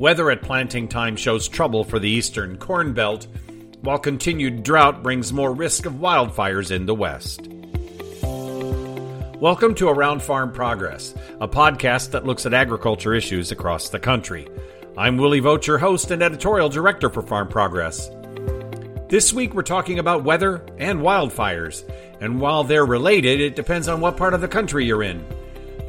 Weather at planting time shows trouble for the eastern Corn Belt, while continued drought brings more risk of wildfires in the West. Welcome to Around Farm Progress, a podcast that looks at agriculture issues across the country. I'm Willie Vogt, your host and editorial director for Farm Progress. This week we're talking about weather and wildfires, and while they're related, it depends on what part of the country you're in.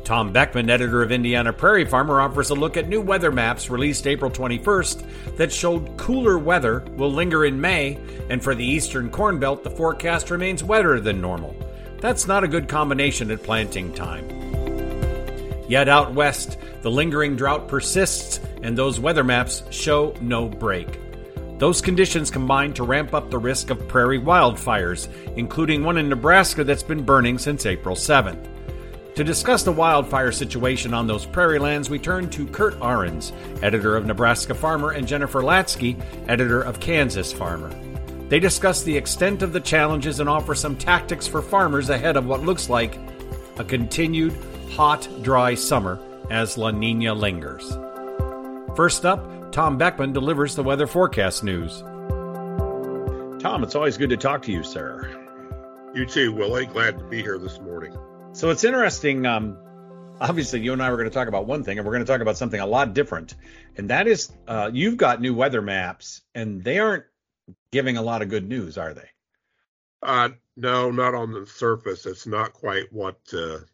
Tom Beckman, editor of Indiana Prairie Farmer, offers a look at new weather maps released April 21st that showed cooler weather will linger in May, and for the eastern Corn Belt, the forecast remains wetter than normal. That's not a good combination at planting time. Yet out west, the lingering drought persists, and those weather maps show no break. Those conditions combine to ramp up the risk of prairie wildfires, including one in Nebraska that's been burning since April 7th. To discuss the wildfire situation on those prairie lands, we turn to Kurt Arens, editor of Nebraska Farmer, and Jennifer Latzke, editor of Kansas Farmer. They discuss the extent of the challenges and offer some tactics for farmers ahead of what looks like a continued hot, dry summer as La Nina lingers. First up, Tom Beckman delivers the weather forecast news. Tom, it's always good to talk to you, sir. You too, Willie. Glad to be here this morning. So it's interesting. Obviously, you and I were going to talk about one thing, and we're going to talk about something a lot different. And that is you've got new weather maps, and they aren't giving a lot of good news, are they? No, not on the surface. It's not quite what the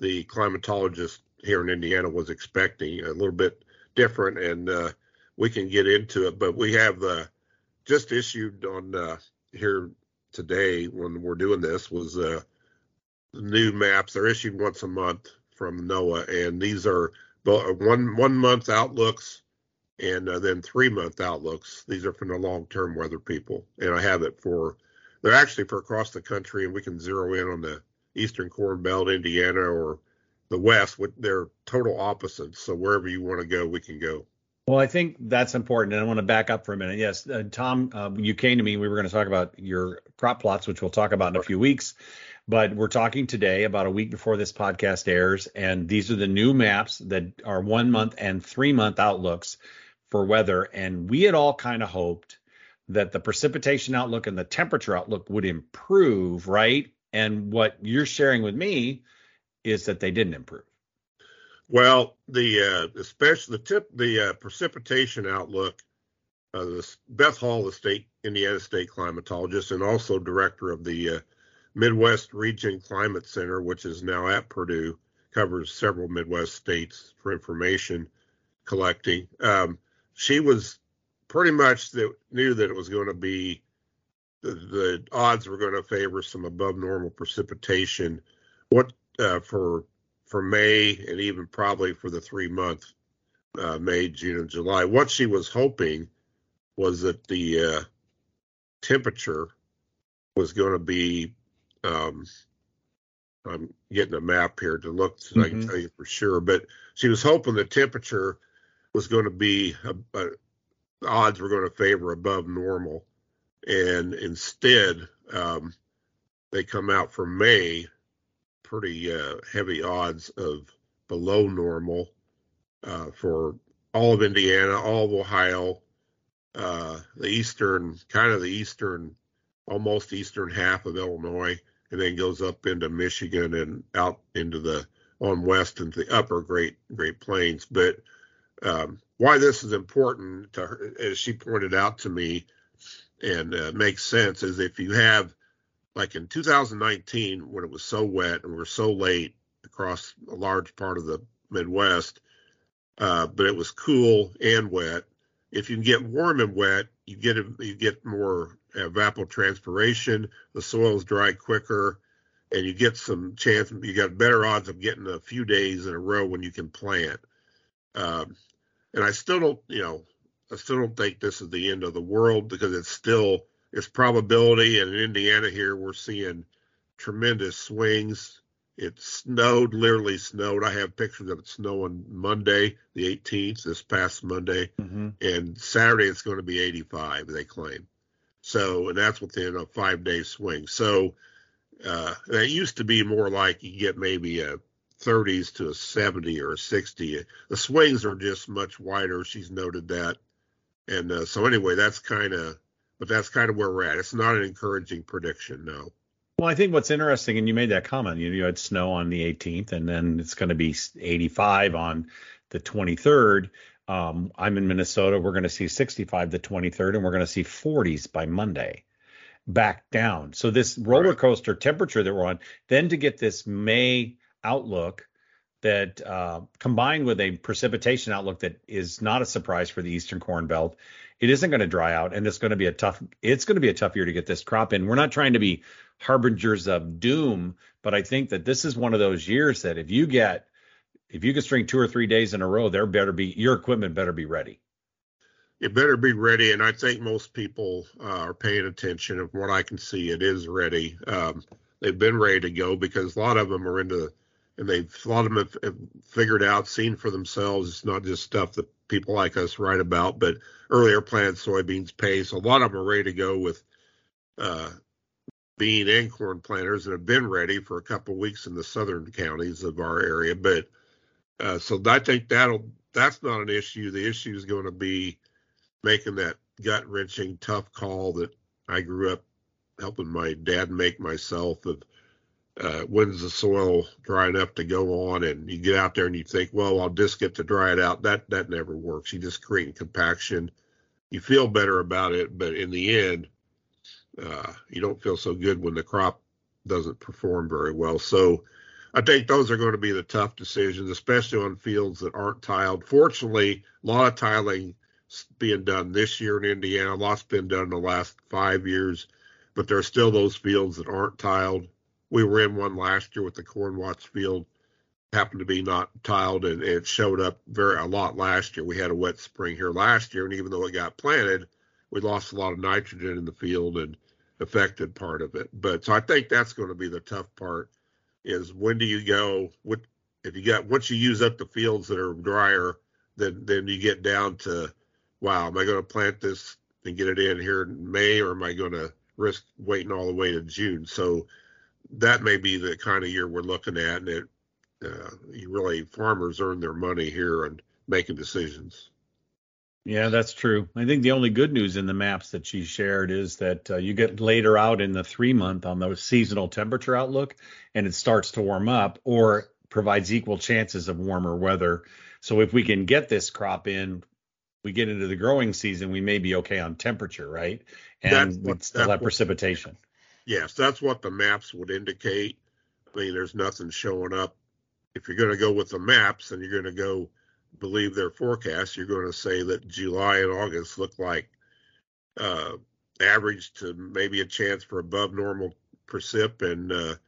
climatologist here in Indiana was expecting. A little bit different, and we can get into it. But we have just issued on here today when we're doing this was the new maps. They're issued once a month from NOAA, and these are one month outlooks. And then 3-month outlooks. These are from the long-term weather people. And I have it they're actually for across the country, and we can zero in on the eastern Corn Belt, Indiana, or the West. They're total opposites. So wherever you want to go, we can go. Well, I think that's important. And I want to back up for a minute. Yes, Tom, you came to me. We were going to talk about your crop plots, which we'll talk about in a few weeks. But we're talking today about a week before this podcast airs. And these are the new maps that are 1-month and 3-month outlooks for weather, and we had all kind of hoped that the precipitation outlook and the temperature outlook would improve, right? And what you're sharing with me is that they didn't improve. Well, the precipitation outlook, Beth Hall, the Indiana State climatologist, and also director of the Midwest Region Climate Center, which is now at Purdue, covers several Midwest states for information collecting. She was pretty much knew that it was going to be the odds were going to favor some above normal precipitation. What for May and even probably for the 3-month May, June, and July. What she was hoping was that the temperature was going to be. I'm getting a map here to look so I can tell you for sure, but she was hoping the temperature was going to be odds were going to favor above normal, and instead they come out for May pretty heavy odds of below normal for all of Indiana, all of Ohio, almost eastern half of Illinois, and then goes up into Michigan and out into west into the upper Great Plains, but. Why this is important to her, as she pointed out to me, and makes sense, is if you have, like in 2019, when it was so wet and we were so late across a large part of the Midwest, but it was cool and wet. If you can get warm and wet, you get more evapotranspiration. The soil's dry quicker, and you get some chance. You got better odds of getting a few days in a row when you can plant. And I still don't think this is the end of the world, because it's probability. And in Indiana here, we're seeing tremendous swings. It snowed, literally snowed. I have pictures of it snowing Monday, the 18th, this past Monday. Mm-hmm. And Saturday it's going to be 85, they claim. So, and that's within a 5-day swing. So that used to be more like you get maybe a 30s to a 70 or a 60. The swings are just much wider. She's noted that. And so anyway, that's kind of where we're at. It's not an encouraging prediction, no. Well, I think what's interesting, and you made that comment, you had snow on the 18th, and then it's going to be 85 on the 23rd. I'm in Minnesota. We're going to see 65 the 23rd, and we're going to see 40s by Monday, back down. So this roller coaster temperature that we're on, then to get this May outlook that combined with a precipitation outlook that is not a surprise for the Eastern Corn Belt, it isn't going to dry out, and it's going to be a tough year to get this crop in. We're not trying to be harbingers of doom, but I think that this is one of those years that if you can string 2 or 3 days in a row, your equipment better be ready. It better be ready, and I think most people are paying attention. Of what I can see, it is ready. They've been ready to go because a lot of them are into, and a lot of them have figured out, seen for themselves. It's not just stuff that people like us write about, but earlier planted soybeans, pay. So a lot of them are ready to go with bean and corn planters that have been ready for a couple of weeks in the southern counties of our area. But so I think that's not an issue. The issue is going to be making that gut-wrenching, tough call that I grew up helping my dad make myself of when's the soil dry enough to go on, and you get out there and you think, well, I'll just get to dry it out. That never works. You just create compaction. You feel better about it, but in the end, you don't feel so good when the crop doesn't perform very well. So I think those are going to be the tough decisions, especially on fields that aren't tiled. Fortunately, a lot of tiling being done this year in Indiana. A lot's been done in the last 5 years, but there are still those fields that aren't tiled. We were in one last year with the corn watch field, happened to be not tiled, and it showed up a lot last year. We had a wet spring here last year, and even though it got planted, we lost a lot of nitrogen in the field and affected part of it. But so I think that's going to be the tough part, is when do you go? Once you use up the fields that are drier, then you get down to, wow, am I going to plant this and get it in here in May, or am I going to risk waiting all the way to June? So that may be the kind of year we're looking at, and farmers earn their money here and making decisions. Yeah, that's true. I think the only good news in the maps that she shared is that you get later out in the 3 month on the seasonal temperature outlook, and it starts to warm up or provides equal chances of warmer weather. So if we can get this crop in, we get into the growing season, we may be okay on temperature, right? And we still have precipitation. Yes, that's what the maps would indicate. I mean, there's nothing showing up. If you're going to go with the maps and you're going to go believe their forecast, you're going to say that July and August look like average to maybe a chance for above normal precip and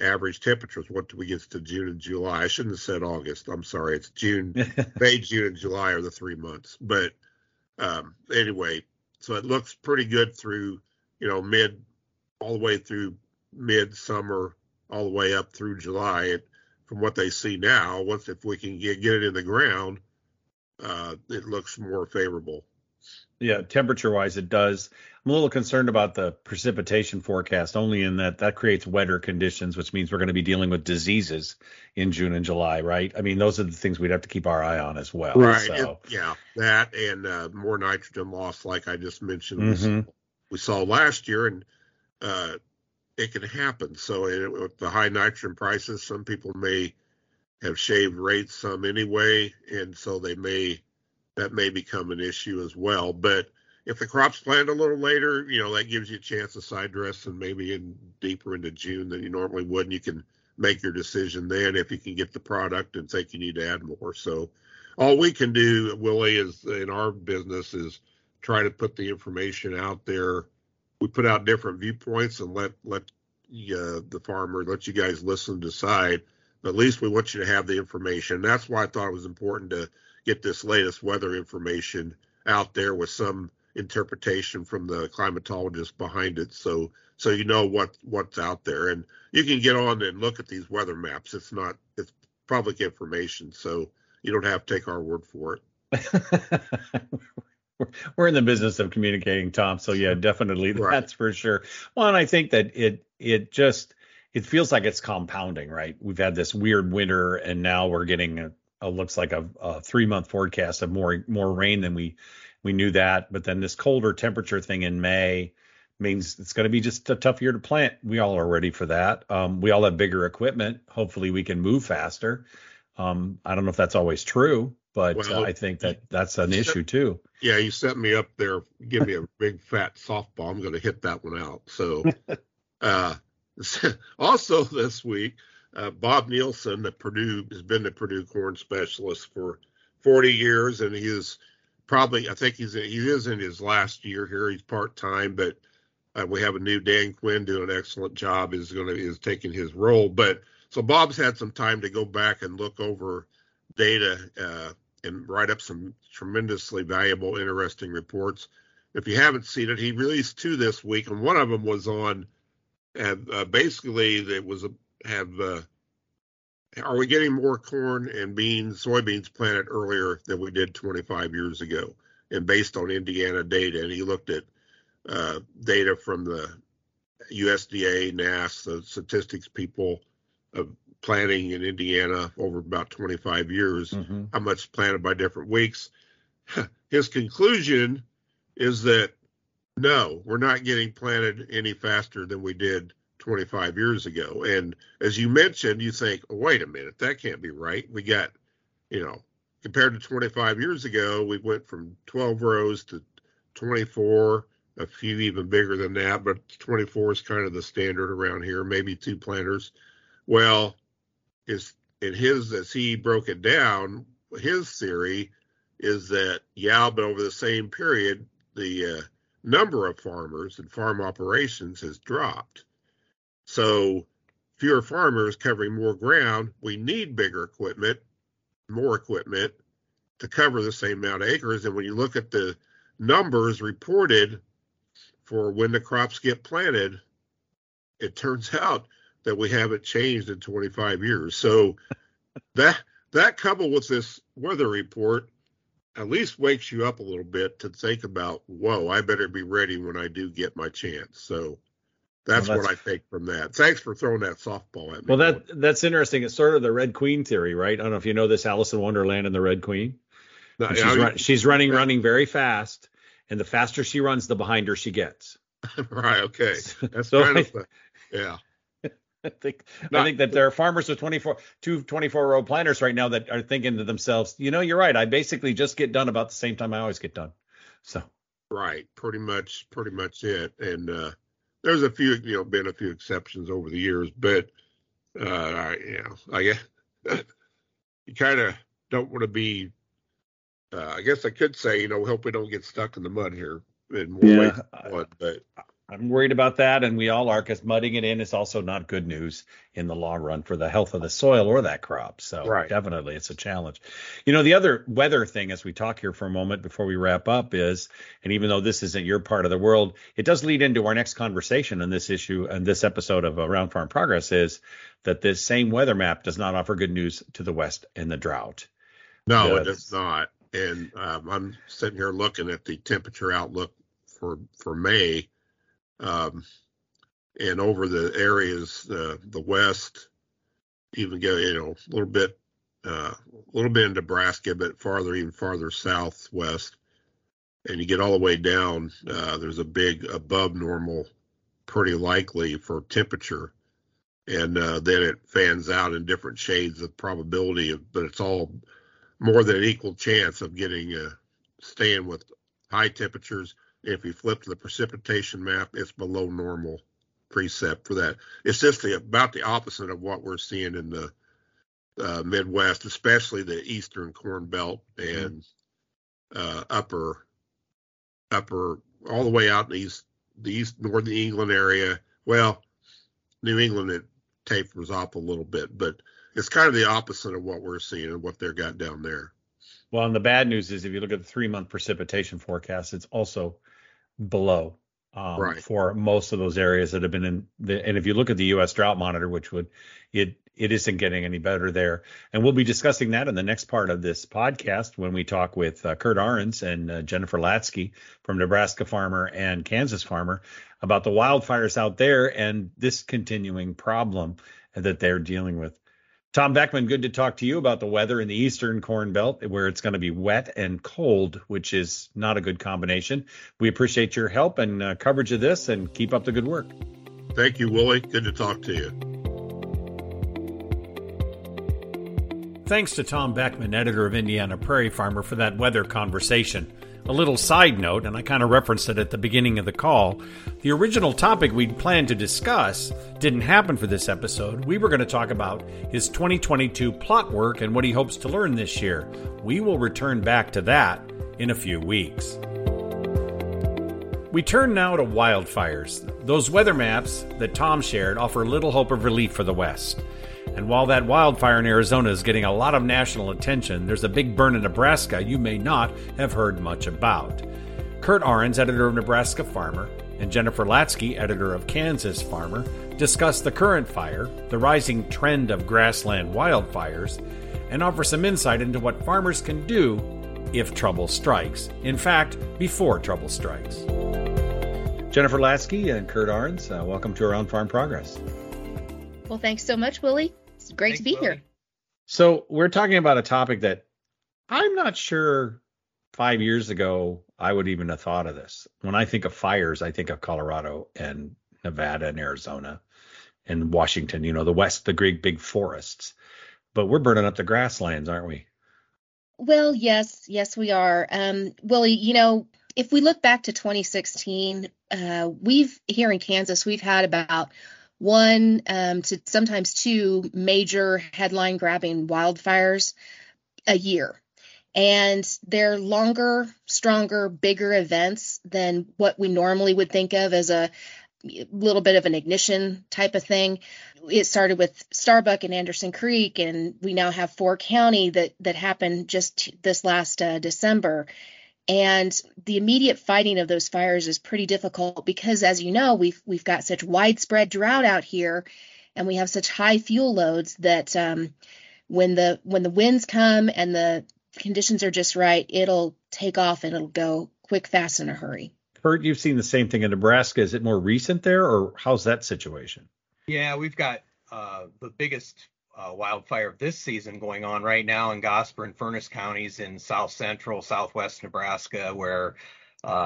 average temperatures. What do we get to June and July? I shouldn't have said August. I'm sorry. It's June. May, June, and July are the 3 months. But anyway, so it looks pretty good through, all the way through mid-summer, all the way up through July. And from what they see now, if we can get it in the ground, it looks more favorable. Yeah, temperature-wise, it does. I'm a little concerned about the precipitation forecast, only in that creates wetter conditions, which means we're going to be dealing with diseases in June and July, right? I mean, those are the things we'd have to keep our eye on as well. Right, so. That and more nitrogen loss, like I just mentioned, we saw last year, and it can happen. So with the high nitrogen prices, some people may have shaved rates some anyway, and so that may become an issue as well. But if the crop's planted a little later, that gives you a chance to side dress and maybe in deeper into June than you normally would, and you can make your decision then if you can get the product and think you need to add more. So all we can do, Willie, is in our business is try to put the information out there. We put out different viewpoints and let the farmer, let you guys listen, decide. But at least we want you to have the information. That's why I thought it was important to get this latest weather information out there with some interpretation from the climatologist behind it. So you know what's out there, and you can get on and look at these weather maps. It's public information, so you don't have to take our word for it. We're in the business of communicating, Tom. So yeah, definitely. That's for sure. Well, and I think that it just it feels like it's compounding, right? We've had this weird winter, and now we're getting a 3-month forecast of more rain than we knew that. But then this colder temperature thing in May means it's going to be just a tough year to plant. We all are ready for that. We all have bigger equipment. Hopefully we can move faster. I don't know if that's always true, but I think that's an issue too. Yeah, you set me up there. Give me a big fat softball. I'm going to hit that one out. So also this week, Bob Nielsen at Purdue has been the Purdue corn specialist for 40 years, and he is probably, I think he is in his last year here. He's part-time, but we have a new Dan Quinn doing an excellent job, is taking his role. But so Bob's had some time to go back and look over data and write up some tremendously valuable, interesting reports. If you haven't seen it, he released 2 this week, and one of them was on basically it was are we getting more corn and soybeans planted earlier than we did 25 years ago? And based on Indiana data, and he looked at data from the USDA, NAS, the statistics people of planting in Indiana over about 25 years, how much planted by different weeks. His conclusion is that no, we're not getting planted any faster than we did 25 years ago. And as you mentioned, you think, oh, wait a minute, that can't be right. We got, compared to 25 years ago, we went from 12 rows to 24, a few even bigger than that, but 24 is kind of the standard around here, maybe 2 planters. Well, as he broke it down, his theory is that, but over the same period, the number of farmers and farm operations has dropped. So fewer farmers covering more ground, we need bigger equipment, more equipment to cover the same amount of acres. And when you look at the numbers reported for when the crops get planted, it turns out that we haven't changed in 25 years. So that coupled with this weather report at least wakes you up a little bit to think about, whoa, I better be ready when I do get my chance. So That's what I take from that. Thanks for throwing that softball at me. Well, that's interesting. It's sort of the Red Queen theory, right? I don't know if you know this, Alice in Wonderland and the Red Queen. No, she's running very fast, and the faster she runs, the behind her she gets. Right, okay. That's yeah. I think that there are farmers with 24-row planters right now that are thinking to themselves, you're right. I basically just get done about the same time I always get done. So right, pretty much it. And there's been a few exceptions over the years, but I guess you kind of don't want to be. I guess I could say, we hope we don't get stuck in the mud here. And I'm worried about that, and we all are, because mudding it in is also not good news in the long run for the health of the soil or that crop. So Definitely, it's a challenge. The other weather thing, as we talk here for a moment before we wrap up, is, and even though this isn't your part of the world, it does lead into our next conversation on this issue, and this episode of Around Farm Progress is that this same weather map does not offer good news to the West in the drought. No, it does not. And I'm sitting here looking at the temperature outlook for May. And over the areas, the West, even go, a little bit in Nebraska, but even farther southwest, and you get all the way down, there's a big above normal, pretty likely for temperature. And, then it fans out in different shades of probability but it's all more than an equal chance of staying with high temperatures. If you flip to the precipitation map, it's below normal precept for that. It's just about the opposite of what we're seeing in the Midwest, especially the eastern Corn Belt and upper all the way out in the east northern England area. Well, New England, it tapers off a little bit, but it's kind of the opposite of what we're seeing and what they've got down there. Well, and the bad news is if you look at the 3-month precipitation forecast, it's also below for most of those areas that have been in. And if you look at the U.S. Drought Monitor, which would it it isn't getting any better there. And we'll be discussing that in the next part of this podcast when we talk with Kurt Arens and Jennifer Latzke from Nebraska Farmer and Kansas Farmer about the wildfires out there and this continuing problem that they're dealing with. Tom Beckman, good to talk to you about the weather in the Eastern Corn Belt, where it's going to be wet and cold, which is not a good combination. We appreciate your help and coverage of this, and keep up the good work. Thank you, Willie. Good to talk to you. Thanks to Tom Beckman, editor of Indiana Prairie Farmer, for that weather conversation. A little side note, and I kind of referenced it at the beginning of the call, the original topic we'd planned to discuss didn't happen for this episode. We were going to talk about his 2022 plot work and what he hopes to learn this year. We will return back to that in a few weeks. We turn now to wildfires. Those weather maps that Tom shared offer little hope of relief for the West. And while that wildfire in Arizona is getting a lot of national attention, there's a big burn in Nebraska you may not have heard much about. Kurt Arens, editor of Nebraska Farmer, and Jennifer Latzke, editor of Kansas Farmer, discuss the current fire, the rising trend of grassland wildfires, and offer some insight into what farmers can do if trouble strikes. In fact, before trouble strikes. Jennifer Latzke and Kurt Arens, welcome to Around Farm Progress. Well, thanks so much, Willie. It's great to be here. So we're talking about a topic that I'm not sure 5 years ago I would even have thought of this. When I think of fires, I think of Colorado and Nevada and Arizona and Washington, you know, the West, the great big forests. But we're burning up the grasslands, aren't we? Well, yes, we are. Willie, you know, if we look back to 2016, we've here in Kansas, we've had about one to sometimes two major headline-grabbing wildfires a year. And they're longer, stronger, bigger events than what we normally would think of as a little bit of an ignition type of thing. It started with Starbuck and Anderson Creek, and we now have Four County that happened just this last December. And the immediate fighting of those fires is pretty difficult because, as you know, we've got such widespread drought out here, and we have such high fuel loads that when the winds come and the conditions are just right, it'll take off and it'll go quick, fast, in a hurry. Kurt, you've seen the same thing in Nebraska. Is it more recent there, or how's that situation? Yeah, we've got the biggest wildfire of this season going on right now in Gosper and Furnas counties in south central, southwest Nebraska, where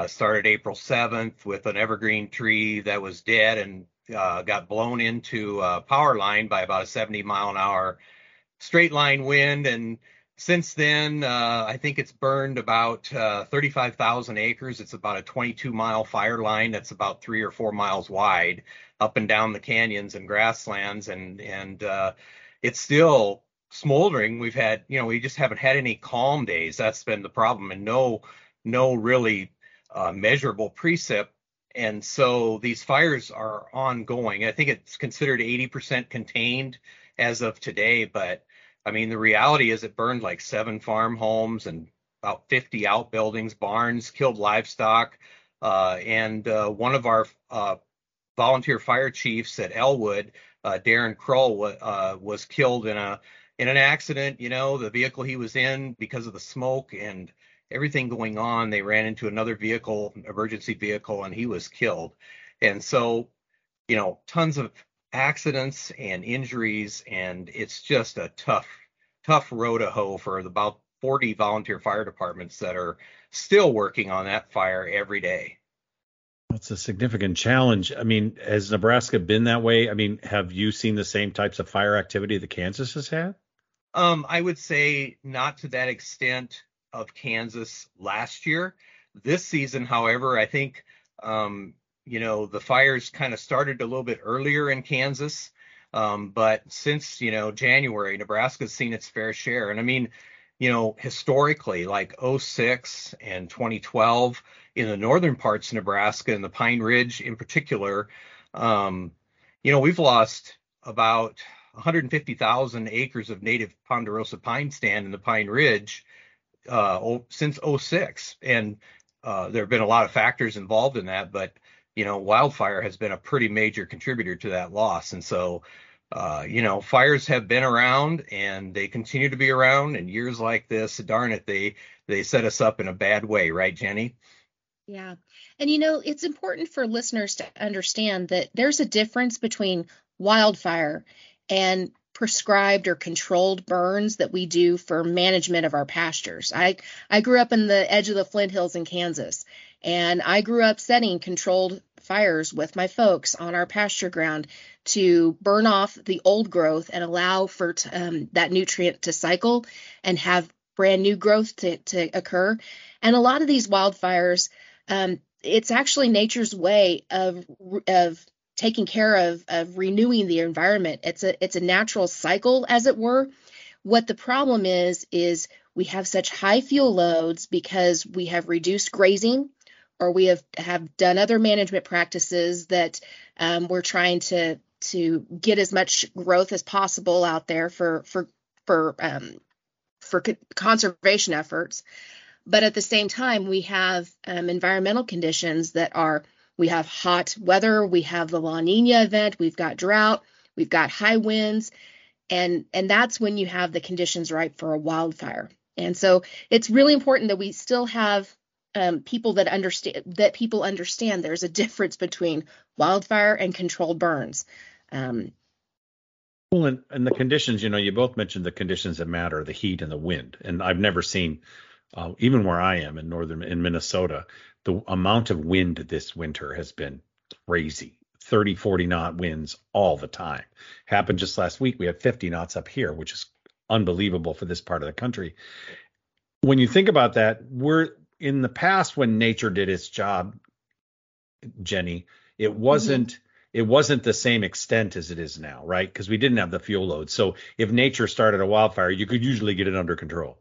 started April 7th with an evergreen tree that was dead and got blown into a power line by about a 70 mile an hour straight line wind. And since then, I think it's burned about 35,000 acres. It's about a 22 mile fire line that's about 3 or 4 miles wide up and down the canyons and grasslands. And it's still smoldering. We've had, you know, we just haven't had any calm days. That's been the problem, and no really measurable precip. And so these fires are ongoing. I think it's considered 80% contained as of today. But I mean, the reality is it burned like 7 farm homes and about 50 outbuildings, barns, killed livestock. And one of our volunteer fire chiefs at Elwood, Darren Crull, was killed in an accident. You know, the vehicle he was in, because of the smoke and everything going on, they ran into another vehicle, emergency vehicle, and he was killed. And so, you know, tons of accidents and injuries, and it's just a tough row to hoe for about 40 volunteer fire departments that are still working on that fire every day. That's a significant challenge. I mean, has Nebraska been that way? I mean, have you seen the same types of fire activity that Kansas has had? I would say not to that extent of Kansas last year. This season, however, I think, you know, the fires kind of started a little bit earlier in Kansas. But since, you know, January, Nebraska's seen its fair share. And I mean, you know, historically, like 2006 and 2012 in the northern parts of Nebraska and the Pine Ridge in particular, you know, we've lost about 150,000 acres of native Ponderosa pine stand in the Pine Ridge since 2006. And there have been a lot of factors involved in that, but, you know, wildfire has been a pretty major contributor to that loss. And so You know, fires have been around and they continue to be around, and years like this, darn it, they set us up in a bad way, right, Jenny? Yeah. And, you know, it's important for listeners to understand that there's a difference between wildfire and prescribed or controlled burns that we do for management of our pastures. I grew up in the edge of the Flint Hills in Kansas, and I grew up setting controlled fires with my folks on our pasture ground to burn off the old growth and allow for that nutrient to cycle and have brand new growth to occur. And a lot of these wildfires, it's actually nature's way of taking care of renewing the environment. It's a natural cycle, as it were. What the problem is we have such high fuel loads because we have reduced grazing, or we have done other management practices that we're trying to get as much growth as possible out there for conservation efforts. But at the same time, we have environmental conditions that are. We have hot weather, we have the La Nina event, we've got drought, we've got high winds, and that's when you have the conditions ripe for a wildfire. And so it's really important that we still have people that people understand there's a difference between wildfire and controlled burns. Well, and the conditions, you know, you both mentioned the conditions that matter, the heat and the wind. And I've never seen, even where I am in Minnesota, the amount of wind this winter has been crazy. 30, 40 knot winds all the time. Happened just last week. We had 50 knots up here, which is unbelievable for this part of the country. When you think about that, we're in the past when nature did its job, Jenny, it wasn't It wasn't the same extent as it is now, right? Because we didn't have the fuel load. So if nature started a wildfire, you could usually get it under control.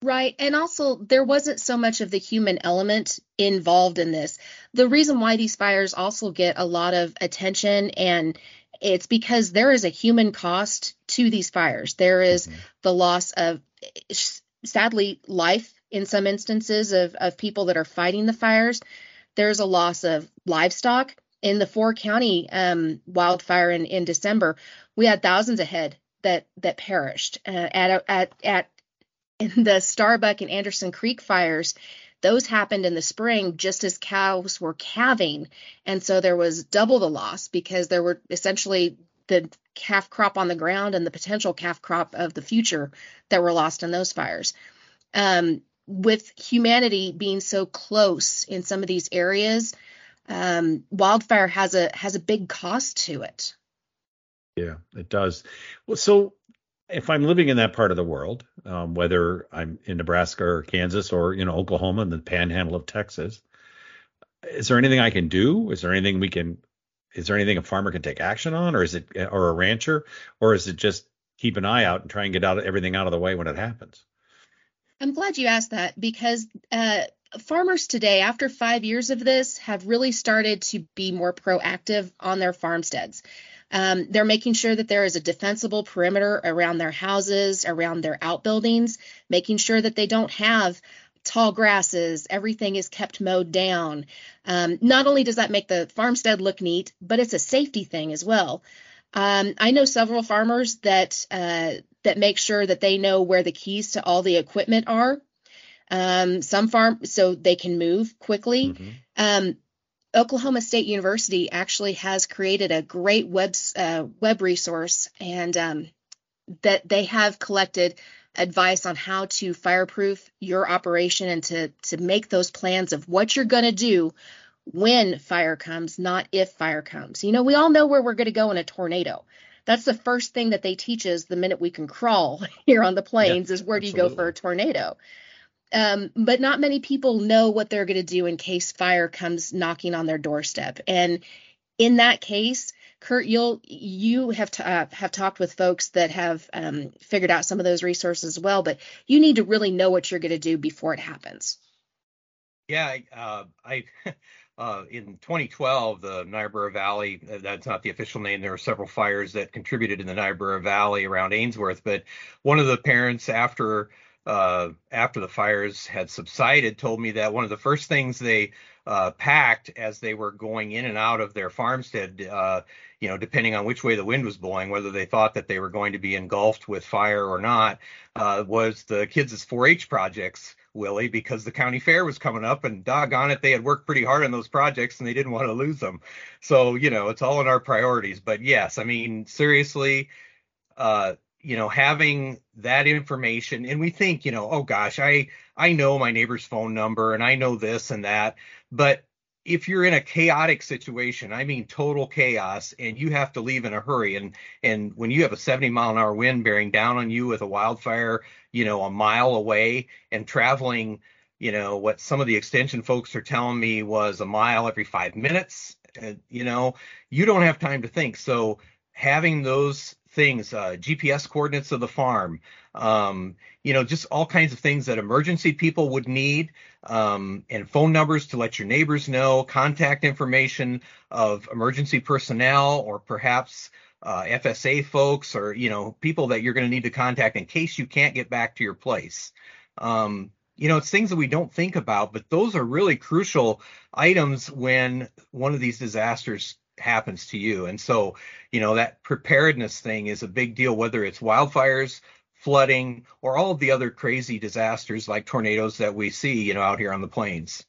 Right. And also, there wasn't so much of the human element involved in this. The reason why these fires also get a lot of attention, and it's because there is a human cost to these fires. There is the loss of, sadly, life in some instances of people that are fighting the fires. There's a loss of livestock. In the four-county wildfire in December, we had thousands of head that perished in the Starbuck and Anderson Creek fires. Those happened in the spring just as cows were calving. And so there was double the loss because there were essentially the calf crop on the ground and the potential calf crop of the future that were lost in those fires. With humanity being so close in some of these areas, wildfire has a big cost to it. Yeah, it does. Well, so if I'm living in that part of the world, whether I'm in Nebraska or Kansas or, you know, Oklahoma and the panhandle of Texas, is there anything I can do? Is there anything a farmer can take action on, or a rancher, or is it just keep an eye out and try and get everything out of the way when it happens? I'm glad you asked that, because farmers today, after 5 years of this, have really started to be more proactive on their farmsteads. They're making sure that there is a defensible perimeter around their houses, around their outbuildings, making sure that they don't have tall grasses. Everything is kept mowed down. Not only does that make the farmstead look neat, but it's a safety thing as well. I know several farmers that make sure that they know where the keys to all the equipment are. So they can move quickly. Oklahoma State University actually has created a great web resource, and that they have collected advice on how to fireproof your operation and to make those plans of what you're going to do when fire comes, not if fire comes. You know, we all know where we're going to go in a tornado. That's the first thing that they teach us the minute we can crawl here on the plains, is where do you go for a tornado? But not many people know what they're going to do in case fire comes knocking on their doorstep. And in that case, Kurt, you have talked with folks that have figured out some of those resources as well, but you need to really know what you're going to do before it happens. Yeah, I in 2012, the Niobrara Valley, that's not the official name, there were several fires that contributed in the Niobrara Valley around Ainsworth, but one of the parents after the fires had subsided told me that one of the first things they packed as they were going in and out of their farmstead, depending on which way the wind was blowing, whether they thought that they were going to be engulfed with fire or not, was the kids' 4-H projects, Willie, because the county fair was coming up, and doggone it, they had worked pretty hard on those projects and they didn't want to lose them. So, it's all in our priorities. But yes, seriously, having that information, and we think, oh gosh, I know my neighbor's phone number and I know this and that. But if you're in a chaotic situation, total chaos, and you have to leave in a hurry, and when you have a 70-mile-an-hour wind bearing down on you with a wildfire, a mile away, and traveling, what some of the extension folks are telling me was a mile every 5 minutes, you don't have time to think. So having those things, GPS coordinates of the farm, just all kinds of things that emergency people would need, and phone numbers to let your neighbors know, contact information of emergency personnel, or perhaps FSA folks, or, people that you're going to need to contact in case you can't get back to your place. It's things that we don't think about, but those are really crucial items when one of these disasters happens to you. And so, that preparedness thing is a big deal, whether it's wildfires, flooding, or all of the other crazy disasters like tornadoes that we see, out here on the plains.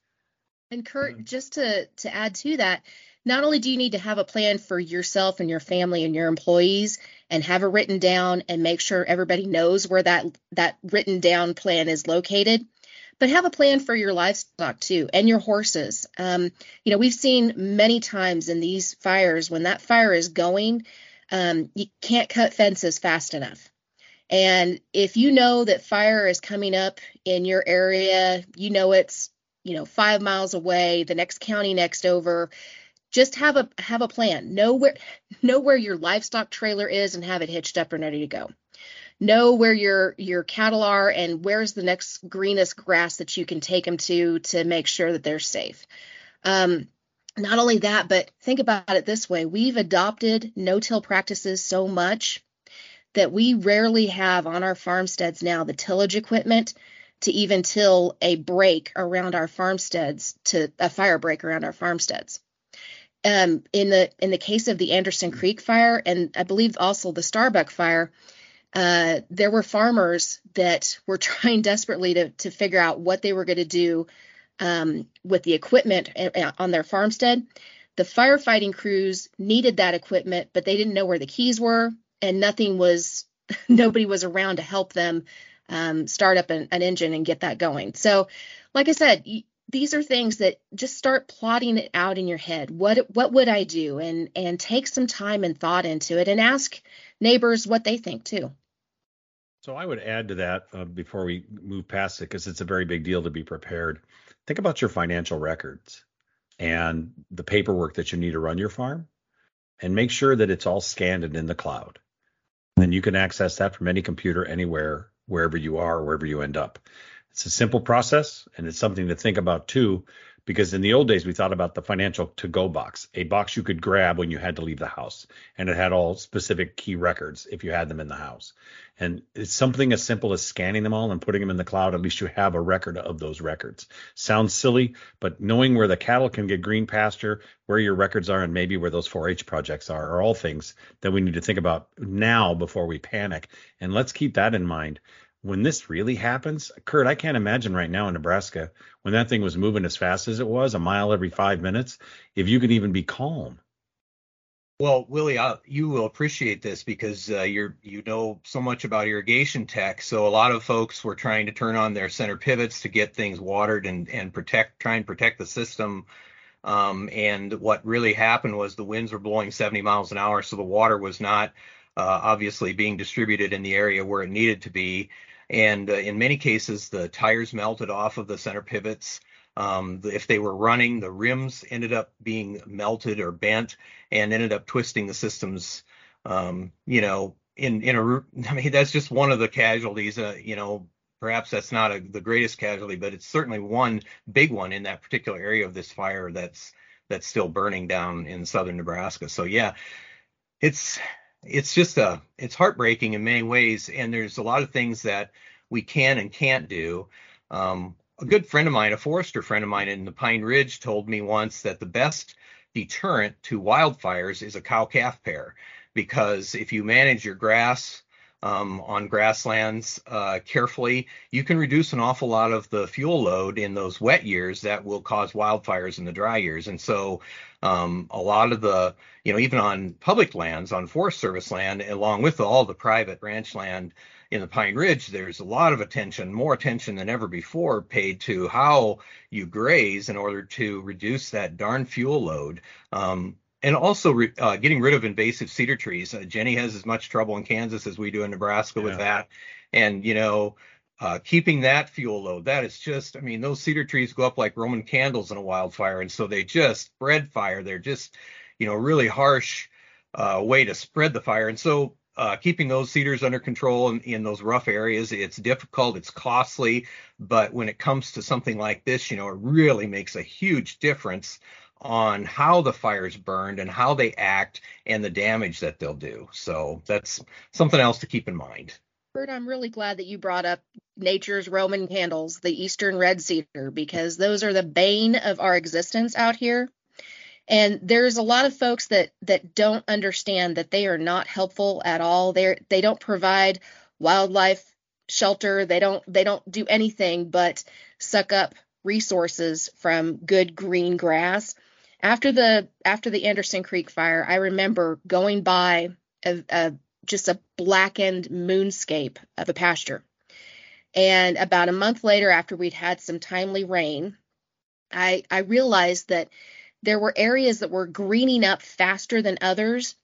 And Kurt, just to add to that, not only do you need to have a plan for yourself and your family and your employees and have it written down and make sure everybody knows where that written down plan is located, but have a plan for your livestock too, and your horses. We've seen many times in these fires, when that fire is going, you can't cut fences fast enough. And if you know that fire is coming up in your area, it's, 5 miles away, the next county next over, just have a plan. Know where your livestock trailer is and have it hitched up and ready to go. Know where your cattle are and where's the next greenest grass that you can take them to make sure that they're safe. Not only that, but think about it this way. We've adopted no-till practices so much that we rarely have on our farmsteads now the tillage equipment to even till a break around our farmsteads, to a fire break around our farmsteads. In the case of the Anderson Creek fire, and I believe also the Starbuck fire, there were farmers that were trying desperately to figure out what they were going to do with the equipment on their farmstead. The firefighting crews needed that equipment, but they didn't know where the keys were, and nobody was around to help them start up an engine and get that going. So, like I said, these are things that just start plotting it out in your head. What would I do? And take some time and thought into it, and ask neighbors what they think too. So I would add to that before we move past it, because it's a very big deal to be prepared. Think about your financial records and the paperwork that you need to run your farm, and make sure that it's all scanned and in the cloud. And then you can access that from any computer anywhere, wherever you are, wherever you end up. It's a simple process, and it's something to think about too, because in the old days, we thought about the financial to-go box, a box you could grab when you had to leave the house, and it had all specific key records if you had them in the house. And it's something as simple as scanning them all and putting them in the cloud. At least you have a record of those records. Sounds silly, but knowing where the cattle can get green pasture, where your records are, and maybe where those 4-H projects are all things that we need to think about now before we panic. And let's keep that in mind. When this really happens, Kurt, I can't imagine right now in Nebraska, when that thing was moving as fast as it was, a mile every 5 minutes, if you could even be calm. Well, Willie, you will appreciate this because you know so much about irrigation tech. So a lot of folks were trying to turn on their center pivots to get things watered and protect the system. And what really happened was the winds were blowing 70 miles an hour, so the water was not obviously being distributed in the area where it needed to be. And in many cases, the tires melted off of the center pivots. If they were running, the rims ended up being melted or bent and ended up twisting the systems. That's just one of the casualties. Perhaps that's not the greatest casualty, but it's certainly one big one in that particular area of this fire that's still burning down in southern Nebraska. So yeah, it's heartbreaking in many ways, and there's a lot of things that we can and can't do. A good friend of mine, a forester friend of mine in the Pine Ridge, told me once that the best deterrent to wildfires is a cow-calf pair, because if you manage your grass on grasslands carefully, you can reduce an awful lot of the fuel load in those wet years that will cause wildfires in the dry years. And so a lot of the, even on public lands, on Forest Service land, along with all the private ranch land in the Pine Ridge, there's a lot of attention, more attention than ever before, paid to how you graze in order to reduce that darn fuel load. And also getting rid of invasive cedar trees. Jenny has as much trouble in Kansas as we do in Nebraska with that. And, keeping that fuel load, that is just, those cedar trees go up like Roman candles in a wildfire. And so they just spread fire. They're just, really harsh way to spread the fire. And so keeping those cedars under control in those rough areas, it's difficult, it's costly. But when it comes to something like this, it really makes a huge difference on how the fires burned and how they act and the damage that they'll do. So that's something else to keep in mind. Bert, I'm really glad that you brought up nature's Roman candles, the Eastern red cedar, because those are the bane of our existence out here. And there's a lot of folks that don't understand that they are not helpful at all. They don't provide wildlife shelter. They don't do anything but suck up resources from good green grass. After the Anderson Creek fire, I remember going by just a blackened moonscape of a pasture. And about a month later, after we'd had some timely rain, I realized that there were areas that were greening up faster than others.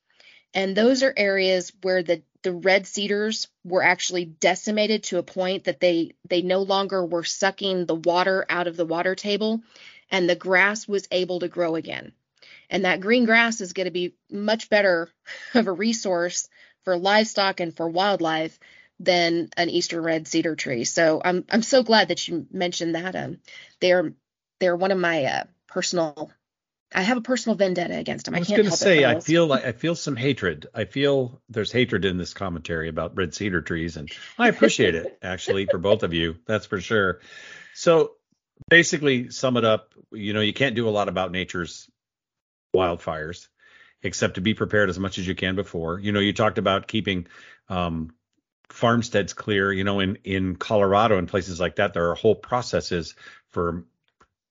And those are areas where the red cedars were actually decimated to a point that they no longer were sucking the water out of the water table, and the grass was able to grow again. And that green grass is going to be much better of a resource for livestock and for wildlife than an eastern red cedar tree. So I'm so glad that you mentioned that. They're one of my personal. I have a personal vendetta against them. I can't help it. I was going to say, I feel some hatred. I feel there's hatred in this commentary about red cedar trees, and I appreciate it, actually, for both of you. That's for sure. So basically, sum it up, you can't do a lot about nature's wildfires, except to be prepared as much as you can before. You talked about keeping farmsteads clear. In Colorado and places like that, there are whole processes for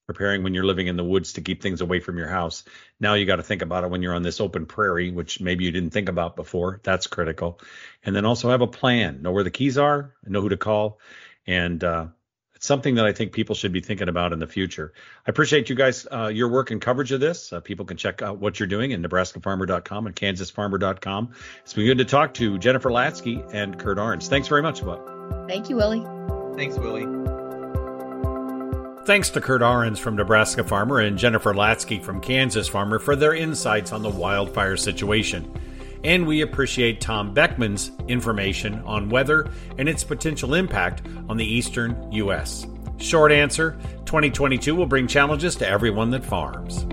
preparing when you're living in the woods to keep things away from your house. Now you got to think about it when you're on this open prairie, which maybe you didn't think about before. That's critical. And then also have a plan, know where the keys are, know who to call. And it's something that I think people should be thinking about in the future. I appreciate you guys, your work and coverage of this. People can check out what you're doing in NebraskaFarmer.com and KansasFarmer.com. It's been good to talk to Jennifer Latzke and Kurt Arens. Thanks very much, Bob. Thank you, Willie. Thanks, Willie. Thanks to Kurt Arens from Nebraska Farmer and Jennifer Latzke from Kansas Farmer for their insights on the wildfire situation. And we appreciate Tom Beckman's information on weather and its potential impact on the eastern U.S. Short answer, 2022 will bring challenges to everyone that farms.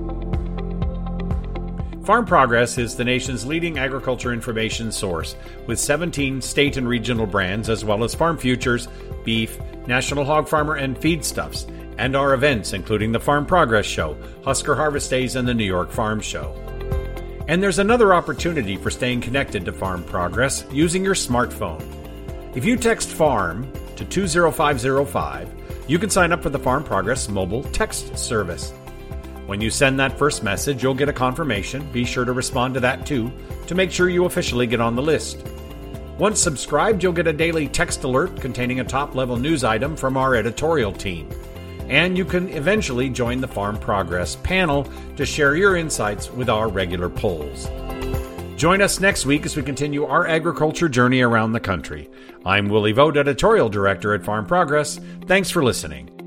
Farm Progress is the nation's leading agriculture information source, with 17 state and regional brands, as well as Farm Futures, Beef, National Hog Farmer, and Feedstuffs, and our events, including the Farm Progress Show, Husker Harvest Days, and the New York Farm Show. And there's another opportunity for staying connected to Farm Progress using your smartphone. If you text FARM to 20505, you can sign up for the Farm Progress mobile text service. When you send that first message, you'll get a confirmation. Be sure to respond to that too, to make sure you officially get on the list. Once subscribed, you'll get a daily text alert containing a top-level news item from our editorial team. And you can eventually join the Farm Progress panel to share your insights with our regular polls. Join us next week as we continue our agriculture journey around the country. I'm Willie Vogt, Editorial Director at Farm Progress. Thanks for listening.